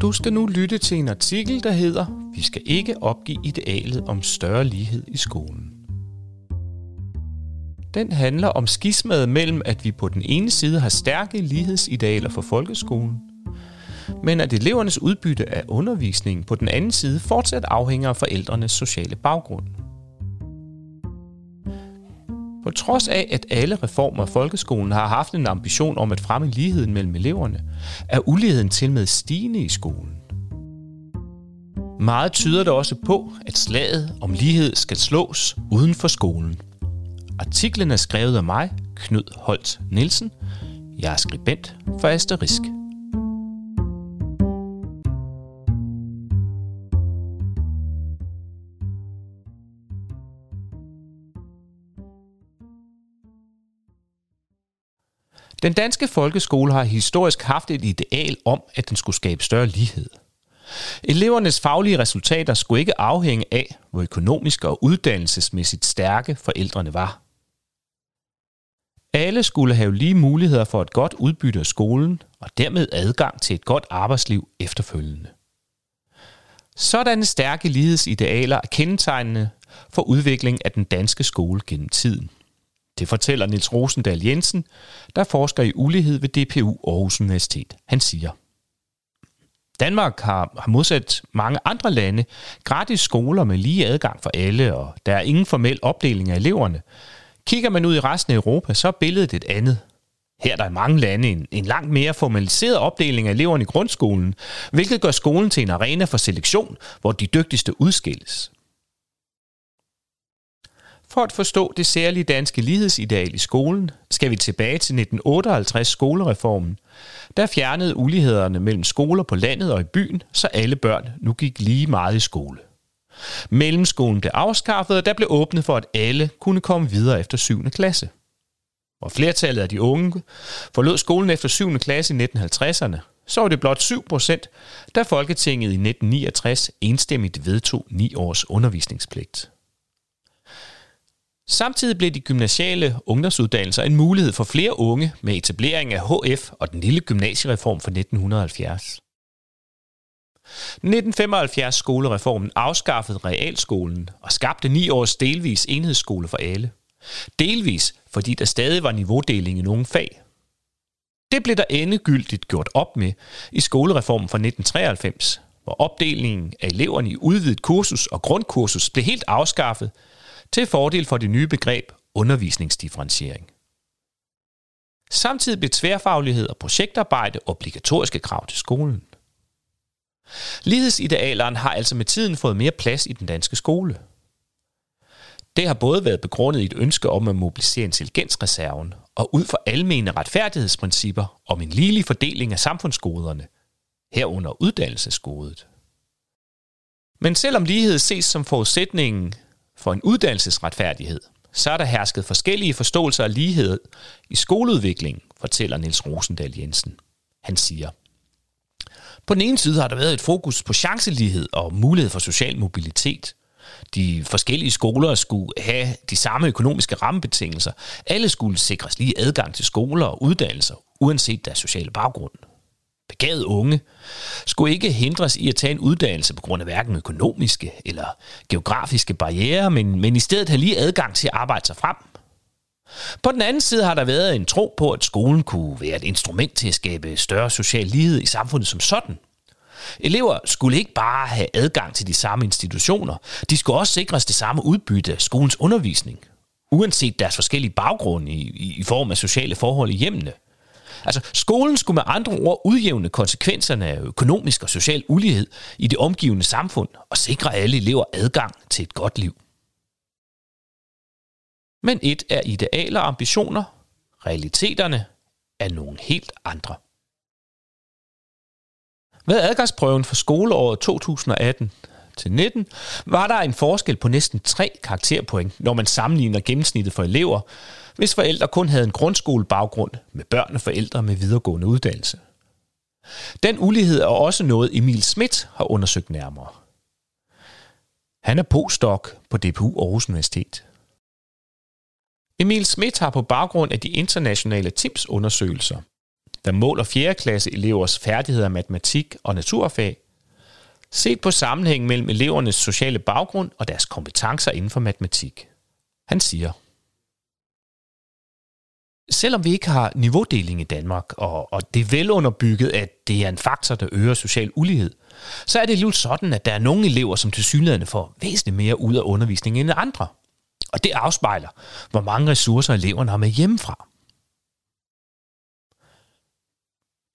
Du skal nu lytte til en artikel, der hedder "Vi skal ikke opgive idealet om større lighed i skolen". Den handler om skismaet mellem, at vi på den ene side har stærke lighedsidealer for folkeskolen, men at elevernes udbytte af undervisningen på den anden side fortsat afhænger af forældrenes sociale baggrund. På trods af, at alle reformer af folkeskolen har haft en ambition om at fremme ligheden mellem eleverne, er uligheden tilmed stigende i skolen. Meget tyder det også på, at slaget om lighed skal slås uden for skolen. Artiklen er skrevet af mig, Knud Holt Nielsen. Jeg er skribent for Asterisk. Den danske folkeskole har historisk haft et ideal om, at den skulle skabe større lighed. Elevernes faglige resultater skulle ikke afhænge af, hvor økonomiske og uddannelsesmæssigt stærke forældrene var. Alle skulle have lige muligheder for et godt udbytte af skolen og dermed adgang til et godt arbejdsliv efterfølgende. Sådanne stærke lighedsidealer er kendetegnende for udviklingen af den danske skole gennem tiden. Det fortæller Niels Rosendahl Jensen, der forsker i ulighed ved DPU Aarhus Universitet. Han siger: Danmark har modsat mange andre lande gratis skoler med lige adgang for alle, og der er ingen formel opdeling af eleverne. Kigger man ud i resten af Europa, så er billedet et andet. Her er der i mange lande en langt mere formaliseret opdeling af eleverne i grundskolen, hvilket gør skolen til en arena for selektion, hvor de dygtigste udskilles. For at forstå det særlige danske lighedsideal i skolen, skal vi tilbage til 1958-skolereformen, der fjernede ulighederne mellem skoler på landet og i byen, så alle børn nu gik lige meget i skole. Mellemskolen blev afskaffet, og der blev åbnet for, at alle kunne komme videre efter 7. klasse. Hvor flertallet af de unge forlod skolen efter 7. klasse i 1950'erne, så var det blot 7%, da Folketinget i 1969 enstemmigt vedtog 9 års undervisningspligt. Samtidig blev de gymnasiale ungdomsuddannelser en mulighed for flere unge med etablering af HF og den lille gymnasiereform fra 1970. 1975-skolereformen afskaffede realskolen og skabte 9 års delvis enhedsskole for alle. Delvis, fordi der stadig var niveaudeling i nogle fag. Det blev der endegyldigt gjort op med i skolereformen fra 1993, hvor opdelingen af eleverne i udvidet kursus og grundkursus blev helt afskaffet, til fordel for det nye begreb undervisningsdifferentiering. Samtidig blev tværfaglighed og projektarbejde obligatoriske krav til skolen. Lighedsidealerne har altså med tiden fået mere plads i den danske skole. Det har både været begrundet i et ønske om at mobilisere intelligensreserven og ud fra almene retfærdighedsprincipper om en ligelig fordeling af samfundsgoderne, herunder uddannelsesgodet. Men selvom lighed ses som forudsætningen for en uddannelsesretfærdighed, så er der hersket forskellige forståelser af lighed i skoleudviklingen, fortæller Niels Rosendahl Jensen. Han siger: På den ene side har der været et fokus på chancelighed og mulighed for social mobilitet. De forskellige skoler skulle have de samme økonomiske rammebetingelser. Alle skulle sikres lige adgang til skoler og uddannelser, uanset deres sociale baggrund. Begavede unge skulle ikke hindres i at tage en uddannelse på grund af hverken økonomiske eller geografiske barrierer, men i stedet have lige adgang til at arbejde sig frem. På den anden side har der været en tro på, at skolen kunne være et instrument til at skabe større social lighed i samfundet som sådan. Elever skulle ikke bare have adgang til de samme institutioner, de skulle også sikres det samme udbytte af skolens undervisning, uanset deres forskellige baggrunde i form af sociale forhold i hjemmene. Altså, skolen skulle med andre ord udjævne konsekvenserne af økonomisk og social ulighed i det omgivende samfund og sikre alle elever adgang til et godt liv. Men et er idealer og ambitioner. Realiteterne er nogle helt andre. Ved adgangsprøven for skoleåret 2018-19 var der en forskel på næsten 3 karakterpoint, når man sammenligner gennemsnittet for elever, hvis forældre kun havde en grundskolebaggrund med børn og forældre med videregående uddannelse. Den ulighed er også noget, Emil Smidt har undersøgt nærmere. Han er postdoc på DPU Aarhus Universitet. Emil Smidt har på baggrund af de internationale TIMSS-undersøgelser der måler 4. klasse elevers færdigheder i matematik og naturfag, set på sammenhæng mellem elevernes sociale baggrund og deres kompetencer inden for matematik. Han siger: selvom vi ikke har niveaudeling i Danmark, og det er velunderbygget, at det er en faktor, der øger social ulighed, så er det alligevel sådan, at der er nogle elever, som tilsyneladende får væsentligt mere ud af undervisningen end andre. Og det afspejler, hvor mange ressourcer eleverne har med hjemmefra.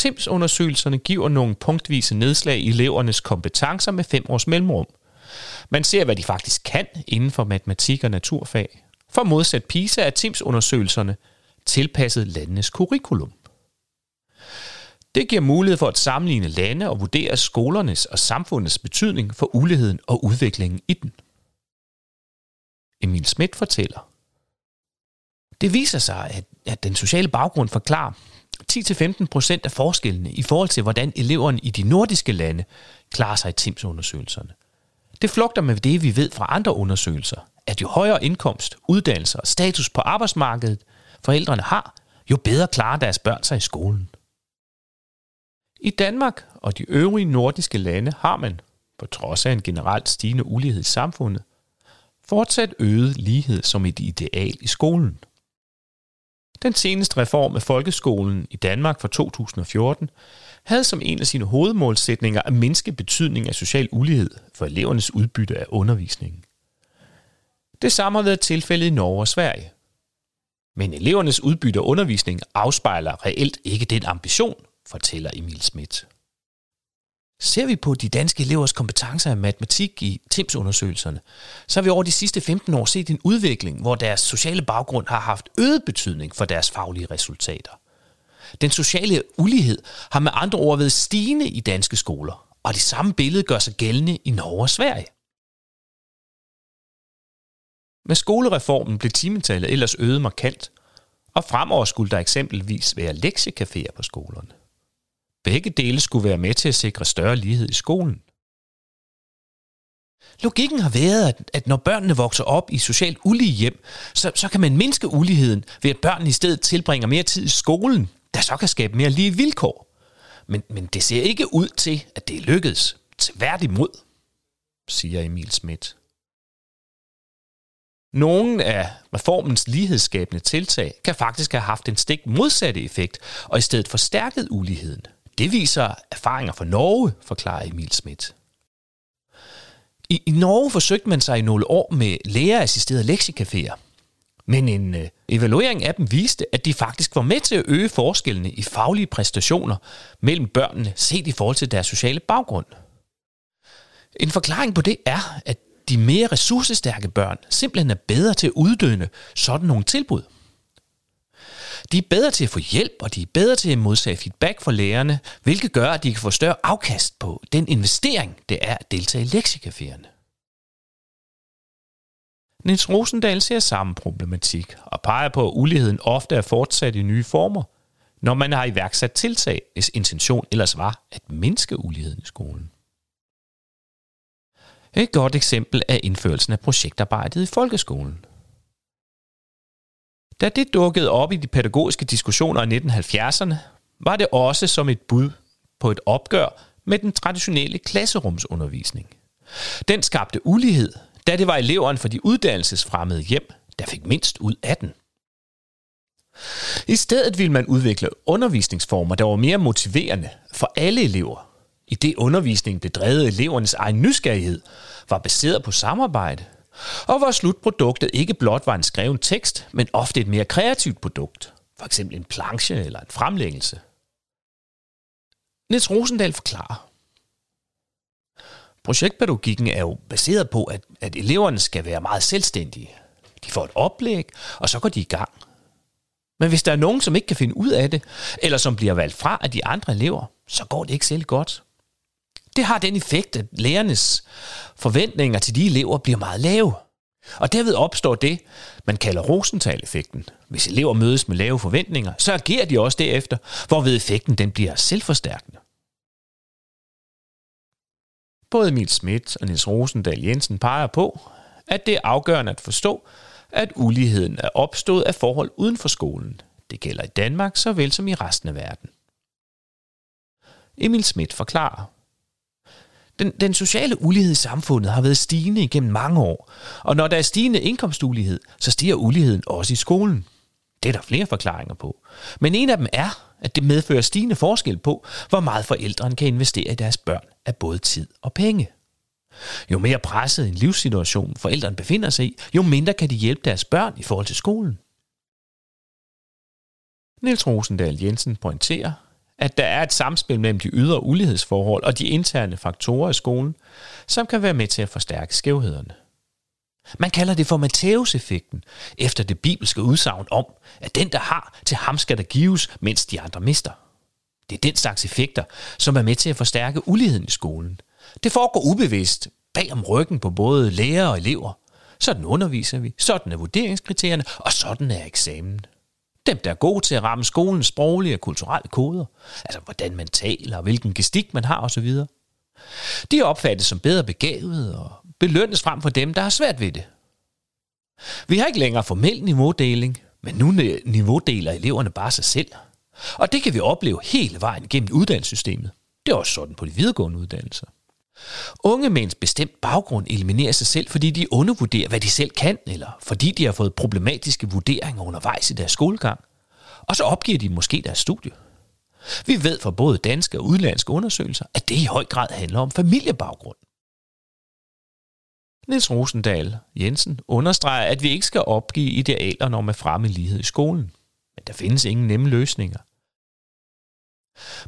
TIMSS-undersøgelserne giver nogle punktvise nedslag i elevernes kompetencer med 5 års mellemrum. Man ser, hvad de faktisk kan inden for matematik og naturfag. For modsat PISA er TIMSS-undersøgelserne tilpasset landenes curriculum. Det giver mulighed for at sammenligne lande og vurdere skolernes og samfundets betydning for uligheden og udviklingen i den. Emil Smidt fortæller: det viser sig, at den sociale baggrund forklarer 10-15% af forskellene i forhold til, hvordan eleverne i de nordiske lande klarer sig i TIMSS-undersøgelserne. Det flugter med det, vi ved fra andre undersøgelser, at jo højere indkomst, uddannelse og status på arbejdsmarkedet forældrene har, jo bedre klarer deres børn sig i skolen. I Danmark og de øvrige nordiske lande har man, på trods af en generelt stigende ulighed i samfundet, fortsat øget lighed som et ideal i skolen. Den seneste reform af folkeskolen i Danmark fra 2014 havde som en af sine hovedmålsætninger at mindske betydningen af social ulighed for elevernes udbytte af undervisningen. Det samme har været tilfældet i Norge og Sverige. Men elevernes udbytte af undervisning afspejler reelt ikke den ambition, fortæller Emil Smidt. Ser vi på de danske elevers kompetencer i matematik i TIMSS-undersøgelserne, så har vi over de sidste 15 år set en udvikling, hvor deres sociale baggrund har haft øget betydning for deres faglige resultater. Den sociale ulighed har med andre ord været stigende i danske skoler, og det samme billede gør sig gældende i Norge og Sverige. Med skolereformen blev timetallet ellers øget markant, og fremover skulle der eksempelvis være lektiecaféer på skolerne. Begge dele skulle være med til at sikre større lighed i skolen. Logikken har været, at når børnene vokser op i socialt ulige hjem, så kan man mindske uligheden ved, at børnene i stedet tilbringer mere tid i skolen, der så kan skabe mere lige vilkår. Men det ser ikke ud til, at det er lykkedes. Tværtimod, siger Emil Smidt. Nogle af reformens lighedsskabende tiltag kan faktisk have haft en stik modsatte effekt og i stedet forstærket uligheden. Det viser erfaringer fra Norge, forklarer Emil Smidt. I Norge forsøgte man sig i nogle år med lærerassisterede lektiecaféer, men en evaluering af dem viste, at de faktisk var med til at øge forskellene i faglige præstationer mellem børnene set i forhold til deres sociale baggrund. En forklaring på det er, at de mere ressourcestærke børn simpelthen er bedre til at uddønne sådan nogle tilbud. De er bedre til at få hjælp, og de er bedre til at modtage feedback fra lærerne, hvilket gør, at de kan få større afkast på den investering, det er at deltage i lektiecaféerne. Niels Rosendahl ser samme problematik og peger på, at uligheden ofte er fortsat i nye former, når man har iværksat tiltag, hvis intention ellers var at mindske uligheden i skolen. Et godt eksempel er indførelsen af projektarbejdet i folkeskolen. Da det dukkede op i de pædagogiske diskussioner i 1970'erne, var det også som et bud på et opgør med den traditionelle klasserumsundervisning. Den skabte ulighed, da det var eleverne fra de uddannelsesfremmede hjem, der fik mindst ud af den. I stedet ville man udvikle undervisningsformer, der var mere motiverende for alle elever, i det undervisning blev drevet elevernes egen nysgerrighed, var baseret på samarbejde, og hvor slutproduktet ikke blot var en skreven tekst, men ofte et mere kreativt produkt, f.eks. en planche eller en fremlæggelse. Niels Rosendahl forklarer: projektpædagogikken er jo baseret på, at eleverne skal være meget selvstændige. De får et oplæg, og så går de i gang. Men hvis der er nogen, som ikke kan finde ud af det, eller som bliver valgt fra af de andre elever, så går det ikke selv godt. Det har den effekt, at lærernes forventninger til de elever bliver meget lave. Og derved opstår det, man kalder Rosenthal-effekten. Hvis elever mødes med lave forventninger, så agerer de også derefter, hvorved effekten den bliver selvforstærkende. Både Emil Smidt og Niels Rosendahl Jensen peger på, at det er afgørende at forstå, at uligheden er opstået af forhold uden for skolen. Det gælder i Danmark såvel som i resten af verden. Emil Smidt forklarer. Den sociale ulighed i samfundet har været stigende igennem mange år, og når der er stigende indkomstulighed, så stiger uligheden også i skolen. Det er der flere forklaringer på. Men en af dem er, at det medfører stigende forskel på, hvor meget forældrene kan investere i deres børn af både tid og penge. Jo mere presset en livssituation forældrene befinder sig i, jo mindre kan de hjælpe deres børn i forhold til skolen. Niels Rosendahl Jensen pointerer, at der er et samspil mellem de ydre ulighedsforhold og de interne faktorer i skolen, som kan være med til at forstærke skævhederne. Man kalder det for Matthæus-effekten, efter det bibelske udsagn om, at den, der har, til ham skal der gives, mens de andre mister. Det er den slags effekter, som er med til at forstærke uligheden i skolen. Det foregår ubevidst bag om ryggen på både lærere og elever. Sådan underviser vi, sådan er vurderingskriterierne, og sådan er eksamen. Dem, der er gode til at ramme skolens sproglige og kulturelle koder, altså hvordan man taler og hvilken gestik man har osv., de opfattes som bedre begavede og belønnes frem for dem, der har svært ved det. Vi har ikke længere formel niveaudeling, men nu niveaudeler eleverne bare sig selv. Og det kan vi opleve hele vejen gennem uddannelsessystemet. Det er også sådan på de videregående uddannelser. Unge med en bestemt baggrund eliminerer sig selv, fordi de undervurderer, hvad de selv kan, eller fordi de har fået problematiske vurderinger undervejs i deres skolegang. Og så opgiver de måske deres studie. Vi ved fra både danske og udenlandske undersøgelser, at det i høj grad handler om familiebaggrund. Niels Rosendahl Jensen understreger, at vi ikke skal opgive idealerne om at fremme lighed i skolen. Men der findes ingen nemme løsninger.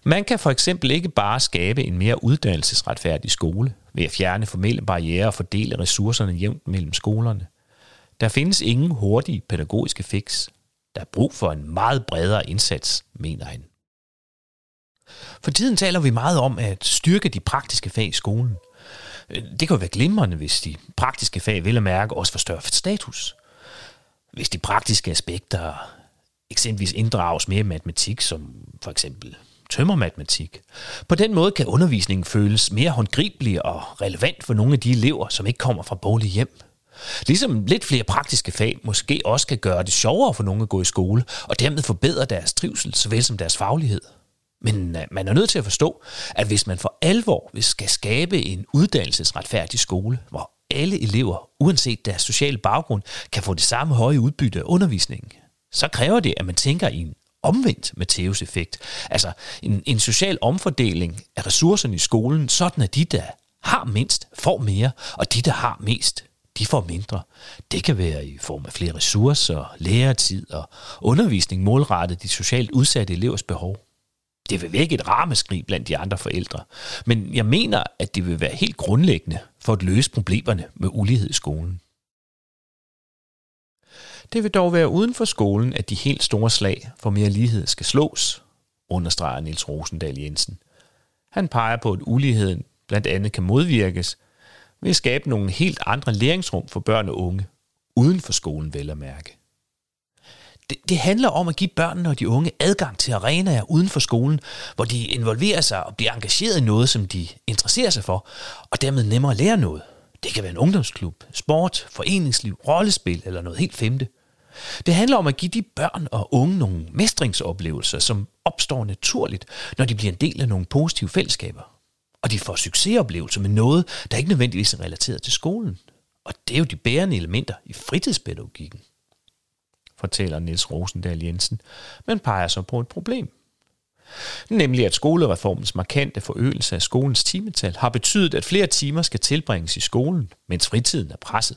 Man kan for eksempel ikke bare skabe en mere uddannelsesretfærdig skole ved at fjerne formelle barrierer og fordele ressourcerne jævnt mellem skolerne. Der findes ingen hurtige pædagogiske fix. Der er brug for en meget bredere indsats, mener han. For tiden taler vi meget om at styrke de praktiske fag i skolen. Det kan jo være glimrende, hvis de praktiske fag vel at mærke også får større status. Hvis de praktiske aspekter eksempelvis inddrages mere i matematik, som for eksempel tømmermatematik. På den måde kan undervisningen føles mere håndgribelig og relevant for nogle af de elever, som ikke kommer fra boglige hjem. Ligesom lidt flere praktiske fag måske også kan gøre det sjovere for nogle at gå i skole, og dermed forbedre deres trivsel, såvel som deres faglighed. Men man er nødt til at forstå, at hvis man for alvor skal skabe en uddannelsesretfærdig skole, hvor alle elever, uanset deres sociale baggrund, kan få det samme høje udbytte af undervisningen, så kræver det, at man tænker i en omvendt Matthæus-effekt. Altså en social omfordeling af ressourcerne i skolen, sådan at de, der har mindst, får mere, og de, der har mest, de får mindre. Det kan være i form af flere ressourcer, læretid og undervisning målrettet de socialt udsatte elevers behov. Det vil vække et ramaskrig blandt de andre forældre, men jeg mener, at det vil være helt grundlæggende for at løse problemerne med ulighed i skolen. Det vil dog være uden for skolen, at de helt store slag for mere lighed skal slås, understreger Niels Rosendahl Jensen. Han peger på, at uligheden blandt andet kan modvirkes ved at skabe nogle helt andre læringsrum for børn og unge, uden for skolen vel at mærke. Det handler om at give børnene og de unge adgang til arenaer uden for skolen, hvor de involverer sig og bliver engageret i noget, som de interesserer sig for, og dermed nemmere at lære noget. Det kan være en ungdomsklub, sport, foreningsliv, rollespil eller noget helt femte. Det handler om at give de børn og unge nogle mestringsoplevelser, som opstår naturligt, når de bliver en del af nogle positive fællesskaber. Og de får succesoplevelser med noget, der ikke nødvendigvis er relateret til skolen. Og det er jo de bærende elementer i fritidspædagogikken, fortæller Niels Rosendahl Jensen, men peger så på et problem. Nemlig at skolereformens markante forøgelse af skolens timetal har betydet, at flere timer skal tilbringes i skolen, mens fritiden er presset.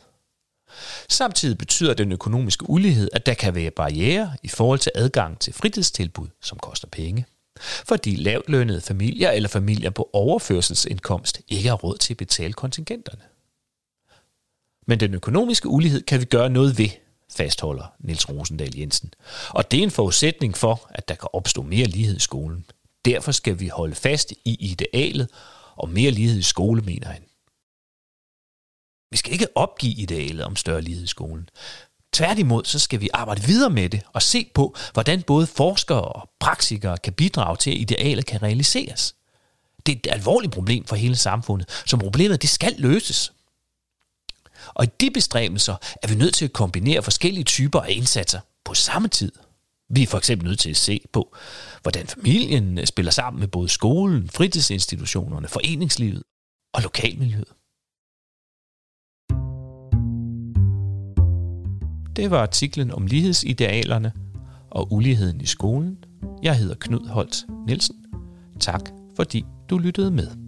Samtidig betyder den økonomiske ulighed, at der kan være barrierer i forhold til adgang til fritidstilbud, som koster penge, fordi lavtlønnede familier eller familier på overførselsindkomst ikke har råd til at betale kontingenterne. Men den økonomiske ulighed kan vi gøre noget ved, fastholder Niels Rosendahl Jensen. Og det er en forudsætning for, at der kan opstå mere lighed i skolen. Derfor skal vi holde fast i idealet om mere lighed i skole, mener han. Vi skal ikke opgive idealet om større lighed i skolen. Tværtimod så skal vi arbejde videre med det og se på, hvordan både forskere og praktikere kan bidrage til, at idealet kan realiseres. Det er et alvorligt problem for hele samfundet, som problemet det skal løses. Og i de bestræbelser er vi nødt til at kombinere forskellige typer af indsatser på samme tid. Vi er for eksempel nødt til at se på, hvordan familien spiller sammen med både skolen, fritidsinstitutionerne, foreningslivet og lokalmiljøet. Det var artiklen om lighedsidealerne og uligheden i skolen. Jeg hedder Knud Holt Nielsen. Tak fordi du lyttede med.